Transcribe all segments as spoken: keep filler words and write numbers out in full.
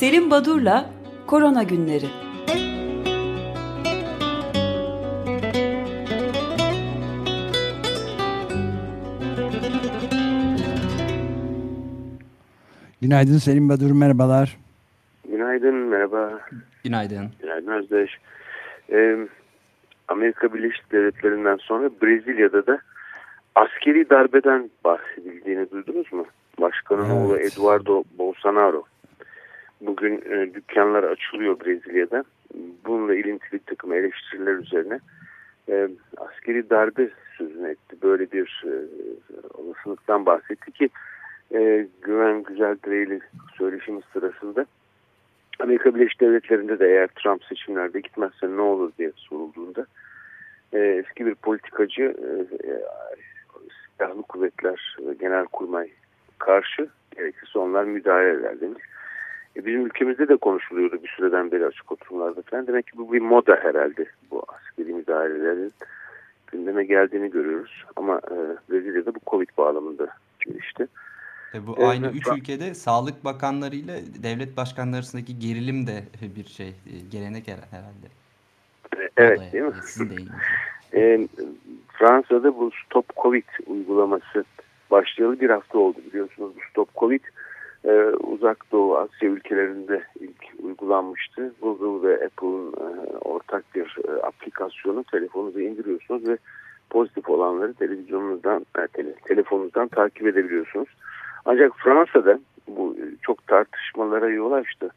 Selim Badur'la Korona Günleri. Günaydın Selim Badur, merhabalar. Günaydın, merhaba. Günaydın. Günaydın Özdeş. Ee, Amerika Birleşik Devletleri'nden sonra Brezilya'da da askeri darbeden bahsedildiğini duydunuz mu? Başkanın oğlu evet. Eduardo Bolsonaro. Bugün e, dükkanlar açılıyor Brezilya'da. Bununla ilintili takım eleştiriler üzerine e, askeri darbe sözünü etti. Böyle bir e, olasılıktan bahsetti ki e, Güven Güzeldire'yle söyleşimiz sırasında Amerika Birleşik Devletleri'nde de eğer Trump seçimlerde gitmezse ne olur diye sorulduğunda e, eski bir politikacı e, e, Silahlı Kuvvetler e, Genelkurmay karşı gerekirse onlar müdahale eder demiş. E, bizim ülkemizde de konuşuluyordu bir süreden beri açık oturumlarda falan. Demek ki bu bir moda herhalde, bu askeri müdahalelerin gündeme geldiğini görüyoruz. Ama e, Brezilya'da bu Covid bağlamında gelişti. Tabii bu evet, aynı üç ben... ülkede sağlık bakanları ile devlet başkanları arasındaki gerilim de bir şey, gelenek herhalde. Evet, odaya, değil mi? Değil. e, Fransa'da bu Stop Covid uygulaması başlayalı bir hafta oldu biliyorsunuz. Bu Stop Covid e, Uzak Doğu Asya ülkelerinde ilk uygulanmıştı. Google ve Apple'ın e, ortak bir e, aplikasyonu telefonunuza indiriyorsunuz ve pozitif olanları televizyonunuzdan, tele, telefonunuzdan takip edebiliyorsunuz. Ancak Fransa'da bu çok tartışmalara yol açtı.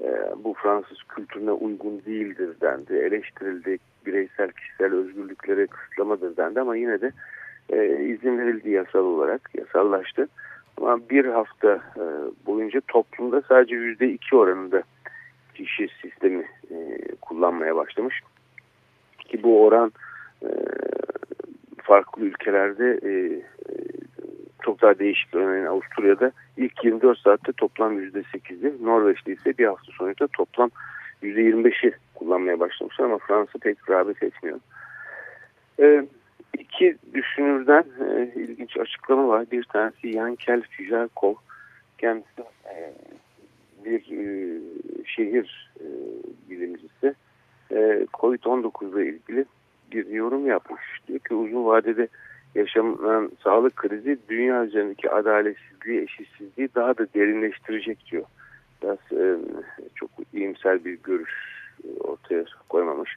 E, bu Fransız kültürüne uygun değildir dendi, eleştirildi, bireysel kişisel özgürlüklere kısıtlamadır dendi ama yine de e, izin verildi yasal olarak, yasallaştı. Ama bir hafta e, boyunca toplumda sadece yüzde iki oranında kişi sistemi e, kullanmaya başlamış. Ki bu oran e, farklı ülkelerde e, çok daha değişik. Örneğin Avusturya'da ilk yirmi dört saatte toplam yüzde sekiz'i, Norveç'te ise bir hafta sonunda toplam yüzde yirmi beş'i kullanmaya başlamışlar ama Fransa pek rağbet etmiyor. Ee, iki düşünürden e, ilginç açıklama var. Bir tanesi Yankel Fijarkov, kendisi e, bir e, şehir e, bilimcisi. E, Covid on dokuz ile ilgili bir yorum yapmış. Diyor ki uzun vadede yaşanan sağlık krizi dünya üzerindeki adaletsizliği, eşitsizliği daha da derinleştirecek diyor. Biraz e, çok iyimser bir görüş e, ortaya koymamış.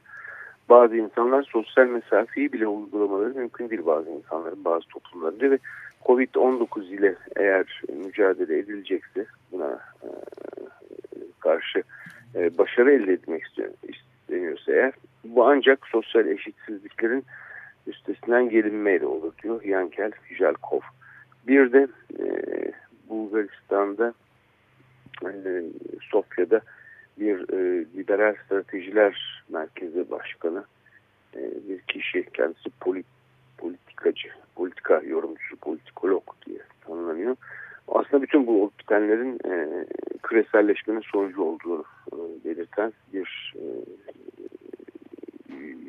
Bazı insanlar sosyal mesafeyi bile uygulamaları mümkün değil bazı insanların, bazı toplumlarında ve Covid on dokuz ile eğer mücadele edilecekse buna e, karşı e, başarı elde etmek isteniyorsa eğer bu ancak sosyal eşitsizliklerin üstesinden gelinmeyle olur diyor Yankel Fijalkov. Bir de e, Bulgaristan'da e, Sofya'da bir e, liberal stratejiler merkezi başkanı e, bir kişi, kendisi polit, politikacı, politika yorumcusu, politikolog diye tanımlanıyor. Aslında bütün bu olup bitenlerin e, küreselleşmenin sonucu olduğunu e, belirten bir e,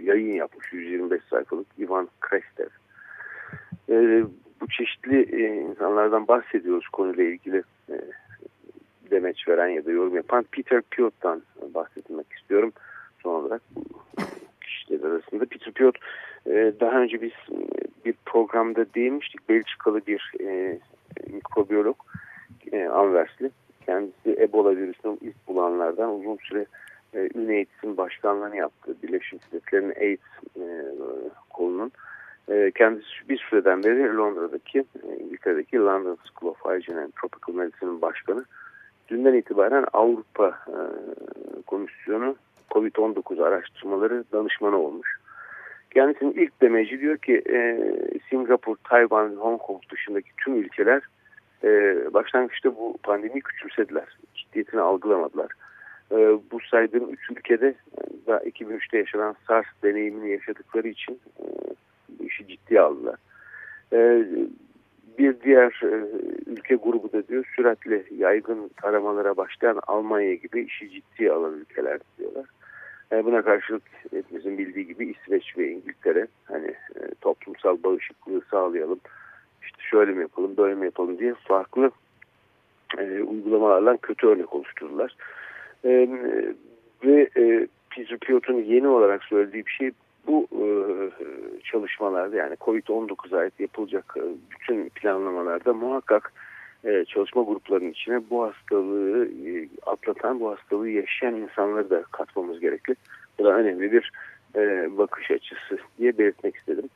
yayın yapmış, yüz yirmi beş sayfalık Ivan Krestev. Ee, bu çeşitli e, insanlardan bahsediyoruz konuyla ilgili e, demeç veren ya da yorum yapan Peter Piot'tan bahsetmek istiyorum. Son olarak bu kişiler arasında Peter Piot e, daha önce biz bir programda değinmiştik. Belçikalı bir e, mikrobiyolog, e, Anversli. Kendisi Ebola virüsünü ilk bulanlardan uzun süre UNAIDS'in başkanlığını yaptı. Birleşmiş Milletler'in AIDS e, kolunun. E, kendisi bir süreden beri Londra'daki, İngiltere'deki London School of Hygiene and Tropical Medicine'in başkanı. Dünden itibaren Avrupa e, Komisyonu Covid on dokuz araştırmaları danışmanı olmuş. Kendisinin ilk demeci diyor ki e, Singapur, Tayvan ve Hong Kong dışındaki tüm ülkeler e, başlangıçta bu pandemiyi küçümsediler. Ciddiyetini algılamadılar. Ee, bu saydığım üç ülkede daha iki bin üçte yaşanan SARS deneyimini yaşadıkları için e, bu işi ciddiye aldılar. E, bir diğer e, ülke grubu da diyor süratle yaygın taramalara başlayan Almanya gibi işi ciddiye alan ülkeler diyorlar. E, buna karşılık hepimizin bildiği gibi İsveç ve İngiltere hani e, toplumsal bağışıklığı sağlayalım, işte şöyle mi yapalım, böyle mi yapalım diye farklı e, uygulamalarla kötü örnek oluştururlar. E, ve e, Peter Piot'un yeni olarak söylediği bir şey, bu e, çalışmalarda, yani kovid on dokuza ait yapılacak e, bütün planlamalarda muhakkak e, çalışma gruplarının içine bu hastalığı e, atlatan, bu hastalığı yaşayan insanları da katmamız gerekli. Bu da önemli bir e, bakış açısı diye belirtmek istedim.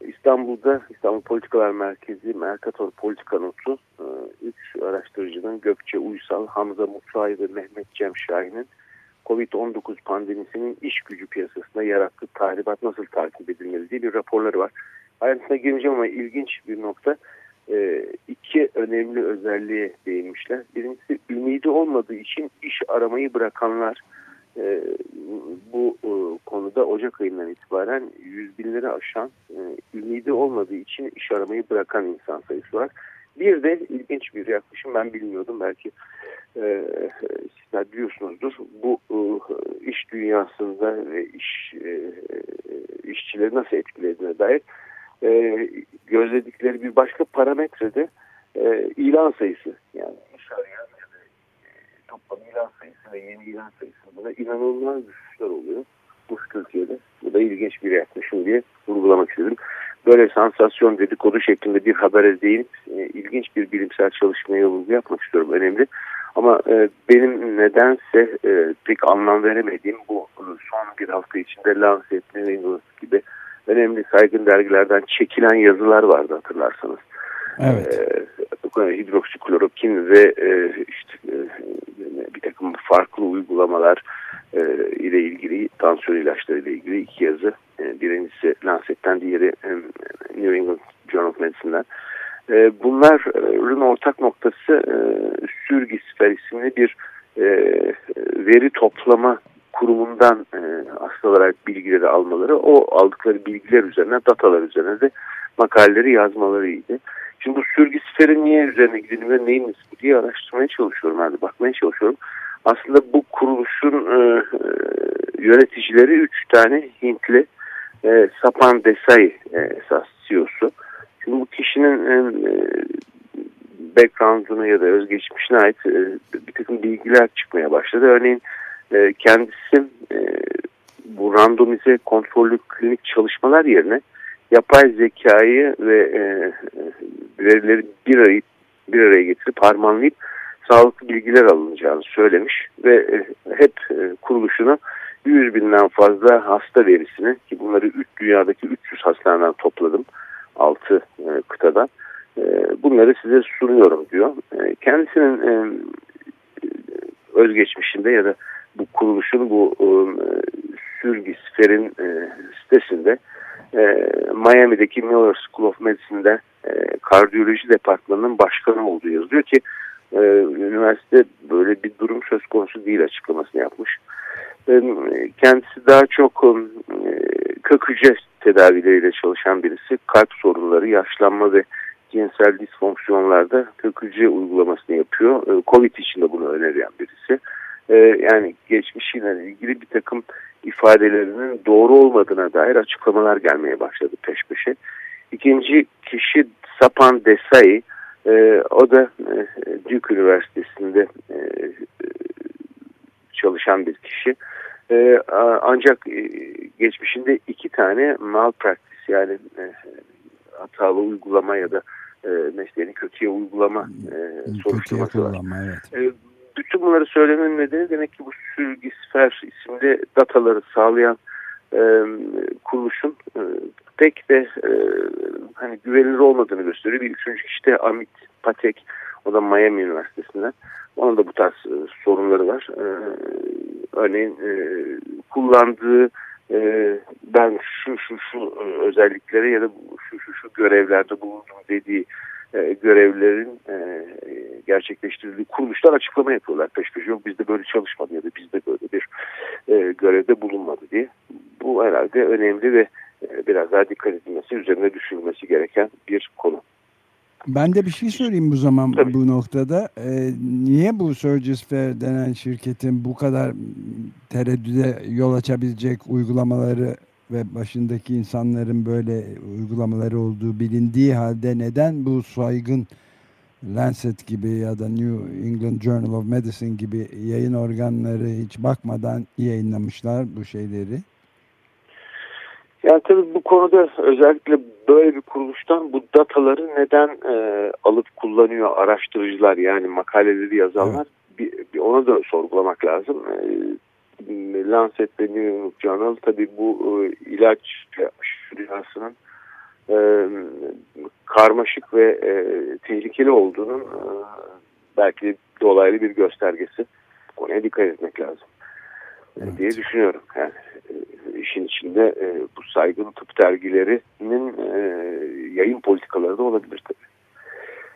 İstanbul'da İstanbul Politikalar Merkezi Mercator Politika Notu e, üç araştırıcının, Gökçe Uysal, Hamza Mutsay ve Mehmet Cem Şahin'in kovid on dokuz pandemisinin iş gücü piyasasında yarattığı tahribat nasıl takip edilmeli diye bir raporları var. Ayrıntısına gireceğim ama ilginç bir nokta, e, iki önemli özelliğe değinmişler. Birincisi, ümidi olmadığı için iş aramayı bırakanlar e, bu e, konuda Ocak ayından itibaren yüz binleri aşan, e, ümidi olmadığı için iş aramayı bırakan insan sayısı var. Bir de ilginç bir yaklaşım, ben bilmiyordum, belki e, sizler biliyorsunuzdur. Bu e, iş dünyasında ve iş e, işçileri nasıl etkilediğine dair e, gözledikleri bir başka parametrede e, ilan sayısı, yani iş arayan ya da toplam ilan sayısı ve yeni ilan sayısında da inanılmaz düşüşler oluyor bu Türkiye'de. Bu da ilginç bir yaklaşım diye vurgulamak istedim. Böyle sansasyon, dedikodu şeklinde bir habere değil, ilginç bir bilimsel çalışma yolunu yapmak istiyorum, önemli. Ama benim nedense pek anlam veremediğim bu son bir hafta içinde Lancet, New England gibi önemli saygın dergilerden çekilen yazılar vardı, hatırlarsanız. Evet. Hidroksiklorokin ve işte bir takım farklı uygulamalar ile ilgili, tansiyon ilaçları ile ilgili iki yazı. Birincisi Lancet'ten, diğeri New England Journal of Medicine'den. Bunların ortak noktası Surgisphere isimli bir veri toplama kurumundan hastalara bilgileri almaları, o aldıkları bilgiler üzerine, datalar üzerine de makaleleri yazmalarıydı. Şimdi bu Surgisphere'in niye üzerine gidildiğini ve neyin ismi diye araştırmaya çalışıyorum, yani bakmaya çalışıyorum. Aslında bu kuruluşun e, yöneticileri üç tane Hintli, e, Sapan Desai e, esas C E O'su. Şimdi bu kişinin e, background'una ya da özgeçmişine ait e, bir takım bilgiler çıkmaya başladı. Örneğin e, kendisi e, bu randomize kontrollü klinik çalışmalar yerine yapay zekayı ve e, verileri bir araya, bir araya getirip harmanlayıp sağlıklı bilgiler alınacağını söylemiş ve e, hep e, kuruluşunu yüz binden fazla hasta verisini, ki bunları üç dünyadaki üç yüz hastaneden topladım, altı e, kıtadan, e, bunları size sunuyorum diyor. E, kendisinin e, özgeçmişinde ya da bu kuruluşun, bu e, Surgisfere'in e, sitesinde e, Miami'deki Miller School of Medicine'de e, kardiyoloji departmanının başkanı olduğu yazılıyor ki Ee, üniversite böyle bir durum söz konusu değil açıklamasını yapmış. Ee, kendisi daha çok e, kök hücre tedavileriyle çalışan birisi. Kalp sorunları, yaşlanma ve cinsel disfonksiyonlarda kök hücre uygulamasını yapıyor. Ee, Covid için de bunu önerilen birisi. Ee, yani geçmişiyle ilgili bir takım ifadelerinin doğru olmadığına dair açıklamalar gelmeye başladı peş peşe. İkinci kişi Sapan Desai. Ee, o da e, Duke Üniversitesi'nde e, e, çalışan bir kişi. E, a, ancak e, geçmişinde iki tane malpractice, yani e, hatalı uygulama ya da e, mesleğini kötüye uygulama e, soruşturması var. Evet. E, bütün bunları söylemenin nedeni, demek ki bu Surgisphere isimli dataları sağlayan e, kuruluşun e, pek de e, hani güvenilir olmadığını gösteriyor. Bir üçüncü kişi de Amit Patek. O da Miami Üniversitesi'nden. Onun da bu tarz e, sorunları var. E, örneğin e, kullandığı e, ben şu şu şu özelliklere ya da şu şu şu görevlerde bulundum dediği e, görevlerin e, gerçekleştirildiği kuruluşlar açıklama yapıyorlar peş peşe. Yok bizde böyle çalışmadı ya da bizde böyle bir e, görevde bulunmadı diye. Bu herhalde önemli ve biraz daha dikkat edilmesi, üzerine düşünülmesi gereken bir konu. Ben de bir şey söyleyeyim bu zaman. Tabii. Bu noktada. E, niye bu Surgisphere denen şirketin bu kadar tereddüde yol açabilecek uygulamaları ve başındaki insanların böyle uygulamaları olduğu bilindiği halde neden bu saygın Lancet gibi ya da New England Journal of Medicine gibi yayın organları hiç bakmadan yayınlamışlar bu şeyleri. Yani tabii bu konuda özellikle böyle bir kuruluştan bu dataları neden e, alıp kullanıyor araştırıcılar, yani makaleleri yazanlar, bir, bir ona da sorgulamak lazım. E, Lancet ve New England Journal tabii bu e, ilaç dünyasının e, karmaşık ve e, tehlikeli olduğunun e, belki dolaylı bir göstergesi. Konuya dikkat etmek lazım evet. diye düşünüyorum. Yani işin içinde e, bu saygın tıp dergilerinin e, yayın politikaları da olabilir tabii.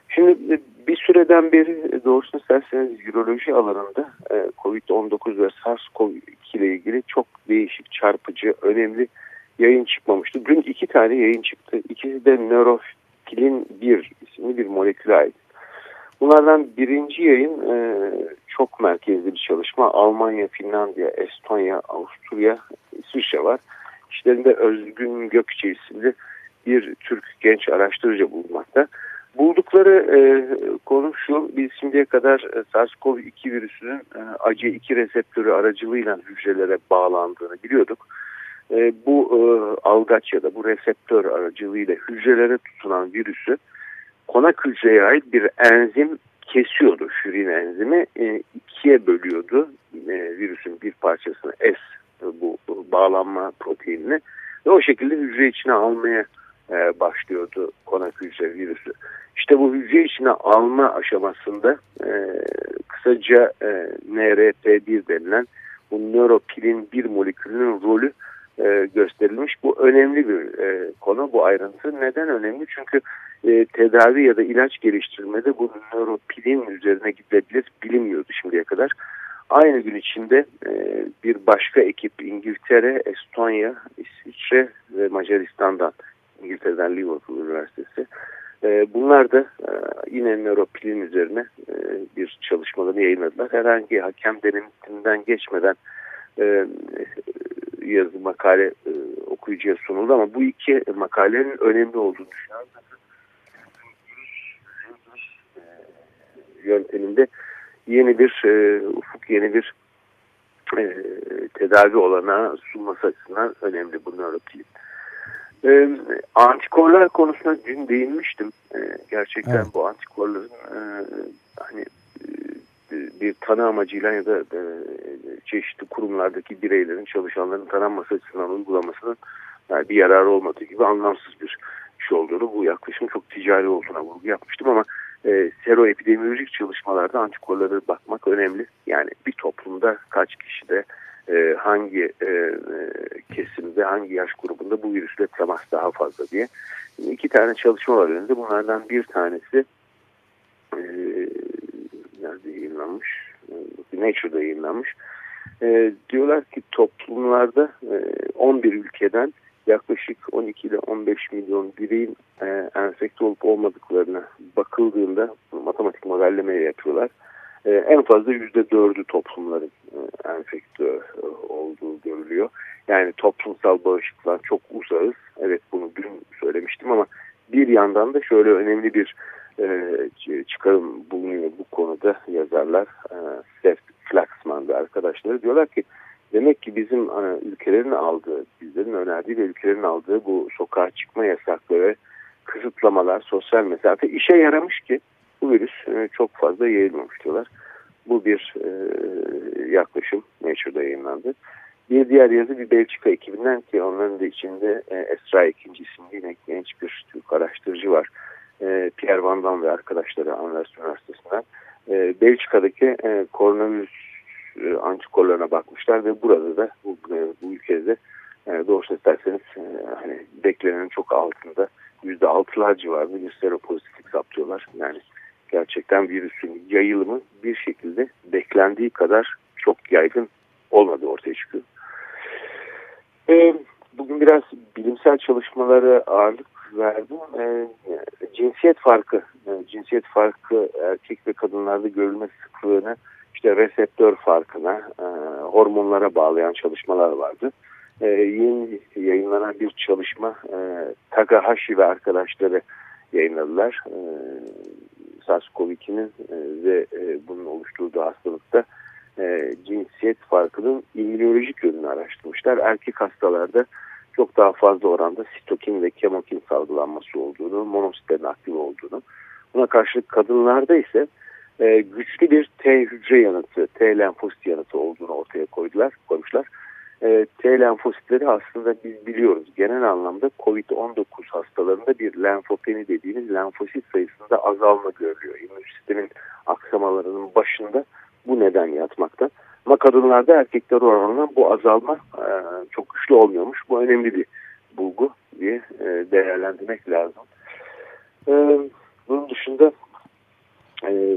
Şimdi bir süreden beri doğrusunu isterseniz üroloji alanında e, kovid on dokuz ve SARS-CoV iki ile ilgili çok değişik, çarpıcı, önemli yayın çıkmamıştı. Dün iki tane yayın çıktı. İkisi de Neuroflin bir isimli bir moleküle ait. Bunlardan birinci yayın e, çok merkezli bir çalışma. Almanya, Finlandiya, Estonya, Avusturya, İsviçre var. İçlerinde Özgün Gökçe isimli bir Türk genç araştırıcı bulunmakta. Buldukları e, konu şu: biz şimdiye kadar e, SARS-CoV iki virüsünün e, A C E iki reseptörü aracılığıyla hücrelere bağlandığını biliyorduk. E, bu e, algaç ya da bu reseptör aracılığıyla hücrelere tutunan virüsü konak hücreye ait bir enzim kesiyordu. Şürin enzimi e, ikiye bölüyordu e, virüsün bir parçasını, S bu, bu bağlanma proteinini, ve o şekilde hücre içine almaya e, başlıyordu konak hücre virüsü. İşte bu hücre içine alma aşamasında e, kısaca e, N R P bir denilen bu nöropilin bir molekülünün rolü e, gösterilmiş. Bu önemli bir e, konu, bu ayrıntı. Neden önemli? Çünkü E, tedavi ya da ilaç geliştirmede bu nöropilin üzerine gidebilir bilinmiyordu şimdiye kadar. Aynı gün içinde e, bir başka ekip İngiltere, Estonya, İsviçre ve Macaristan'dan, İngiltere'den Liverpool Üniversitesi. E, bunlar da e, yine nöropilin üzerine e, bir çalışmalarını yayınladılar. Herhangi hakem denetiminden geçmeden e, yazı makale e, okuyucuya sunuldu, ama bu iki makalenin önemli olduğunu düşünüyorum. Yönteminde yeni bir e, ufuk, yeni bir e, tedavi olanağı sunması açısından önemli bu nöropilin. E, antikorlar konusuna dün değinmiştim. E, gerçekten evet. Bu antikorların e, hani e, bir tanı amacıyla ya da e, çeşitli kurumlardaki bireylerin, çalışanların tanınması açısından uygulamasının yani bir yararı olmadığı gibi anlamsız bir şey olduğunu, bu yaklaşım çok ticari olduğuna vurgu yapmıştım, ama E, seroepidemiolojik çalışmalarda antikorlara bakmak önemli. Yani bir toplumda kaç kişide, e, hangi e, kesimde, hangi yaş grubunda bu virüsle temas daha fazla diye. Şimdi iki tane çalışma var önünde. Bunlardan bir tanesi e, nerede yayınlanmış? Nature'da yayınlanmış. E, diyorlar ki toplumlarda e, on bir ülkeden yaklaşık on iki ile on beş milyon bireyin e, enfekte olup olmadıklarına bakıldığında, matematik modellemeyi yapıyorlar. E, en fazla yüzde dördü toplumların e, enfekte e, olduğu görülüyor. Yani toplumsal bağışıklıktan çok uzağız. Evet, bunu dün söylemiştim, ama bir yandan da şöyle önemli bir e, çıkarım bulunuyor bu konuda yazarlar. E, Flaksman ve arkadaşları diyorlar ki, demek ki bizim ülkelerin aldığı, bizlerin önerdiği ve ülkelerin aldığı bu sokağa çıkma yasakları, kısıtlamalar, sosyal mesafe işe yaramış ki bu virüs çok fazla yayılmamış diyorlar. Bu bir yaklaşım, Nature'da yayınlandı. Bir diğer yazı bir Belçika ekibinden, ki onların da içinde Esra ikinci isimli yine genç bir Türk araştırıcı var. Pierre Van'dan ve arkadaşları Anvers Üniversitesi'nden. Belçika'daki koronavirüs antikorlarına bakmışlar ve burada da bu, bu ülkede doğrusu isterseniz hani beklenenin çok altında, yüzde altılar civarında bir seropozitiflik saptıyorlar. Yani gerçekten virüsün yayılımı bir şekilde beklendiği kadar çok yaygın olmadığı ortaya çıkıyor. E, bugün biraz bilimsel çalışmalara ağırlık verdim. E, cinsiyet farkı, yani cinsiyet farkı erkek ve kadınlarda görülme sıklığını İşte reseptör farkına, e, hormonlara bağlayan çalışmalar vardı. E, yeni yayınlanan bir çalışma e, Takahashi ve arkadaşları yayınladılar. E, SARS-CoV iki'nin ve bunun oluşturduğu hastalıkta cinsiyet farkının immünolojik yönünü araştırmışlar. Erkek hastalarda çok daha fazla oranda sitokin ve kemokin salgılanması olduğunu, monositerin aktif olduğunu. Buna karşılık kadınlarda ise e, güçlü bir T hücre yanıtı, T lenfosit yanıtı olduğunu ortaya koydular, koymuşlar. E, T lenfositleri aslında biz biliyoruz. Genel anlamda kovid on dokuz hastalarında bir lenfopeni dediğimiz lenfosit sayısında azalma görülüyor. İmmün sistemin aksamalarının başında bu neden yatmakta. Ama kadınlarda erkekler oranından bu azalma e, çok güçlü olmuyormuş. Bu önemli bir bulgu diye e, değerlendirmek lazım. E, bunun dışında e,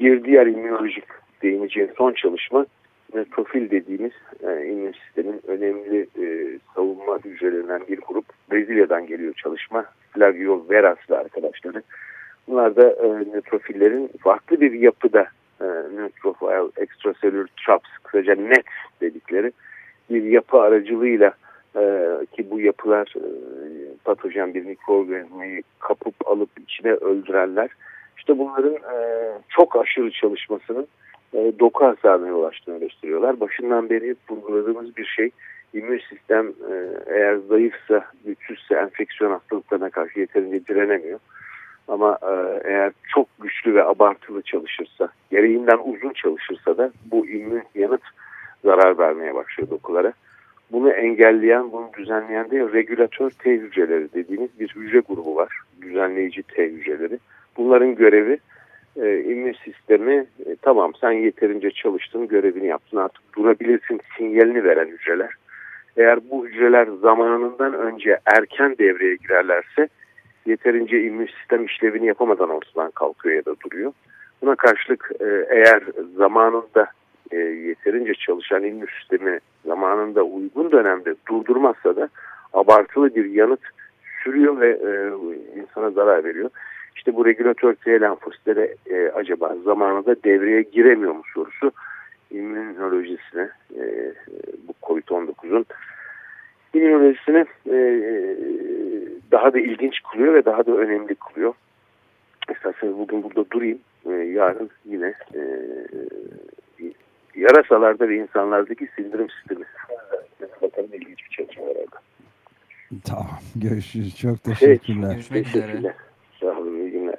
bir diğer immünolojik değineceğim son çalışma nötrofil dediğimiz e, immün sistemin önemli e, savunma hücrelerinden bir grup. Brezilya'dan geliyor çalışma. Flavio Veras ve arkadaşları. Bunlar da e, nötrofillerin farklı bir yapıda Neutrophil Extracellular Traps, kısaca net dedikleri bir yapı aracılığıyla e, ki bu yapılar e, patojen bir mikroorganizmayı kapıp alıp içine öldürenler. İşte bunların e, çok aşırı çalışmasının e, doku hasarına ulaştığını gösteriyorlar. Başından beri vurguladığımız bir şey, immün sistem e, eğer zayıfsa, güçsüzse enfeksiyon hastalıklarına karşı yeterince direnemiyor. Ama eğer çok güçlü ve abartılı çalışırsa, gereğinden uzun çalışırsa da bu immün yanıt zarar vermeye başlıyor dokulara. Bunu engelleyen, bunu düzenleyen de regülatör T hücreleri dediğimiz bir hücre grubu var. Düzenleyici T hücreleri. Bunların görevi e, immün sistemi e, tamam sen yeterince çalıştın, görevini yaptın, artık durabilirsin sinyalini veren hücreler. Eğer bu hücreler zamanından önce erken devreye girerlerse yeterince immün sistem işlevini yapamadan ortadan kalkıyor ya da duruyor. Buna karşılık eğer zamanında e, yeterince çalışan immün sistemi zamanında uygun dönemde durdurmazsa da abartılı bir yanıt sürüyor ve e, insana zarar veriyor. İşte bu regülatör T lenfositlere e, acaba zamanında devreye giremiyor mu sorusu immünolojisine, e, bu kovid on dokuzun immünolojisine e, daha da ilginç kılıyor ve daha da önemli kılıyor. Esasında bugün burada durayım. E, yarın yine e, yarasalarda ve insanlardaki sindirim sistemi. Bakalım, ilginç bir çalışma herhalde. Tamam. Görüşürüz. Çok teşekkürler. Evet, görüşmek teşekkürler. Üzere. Sağ olun. İyi günler.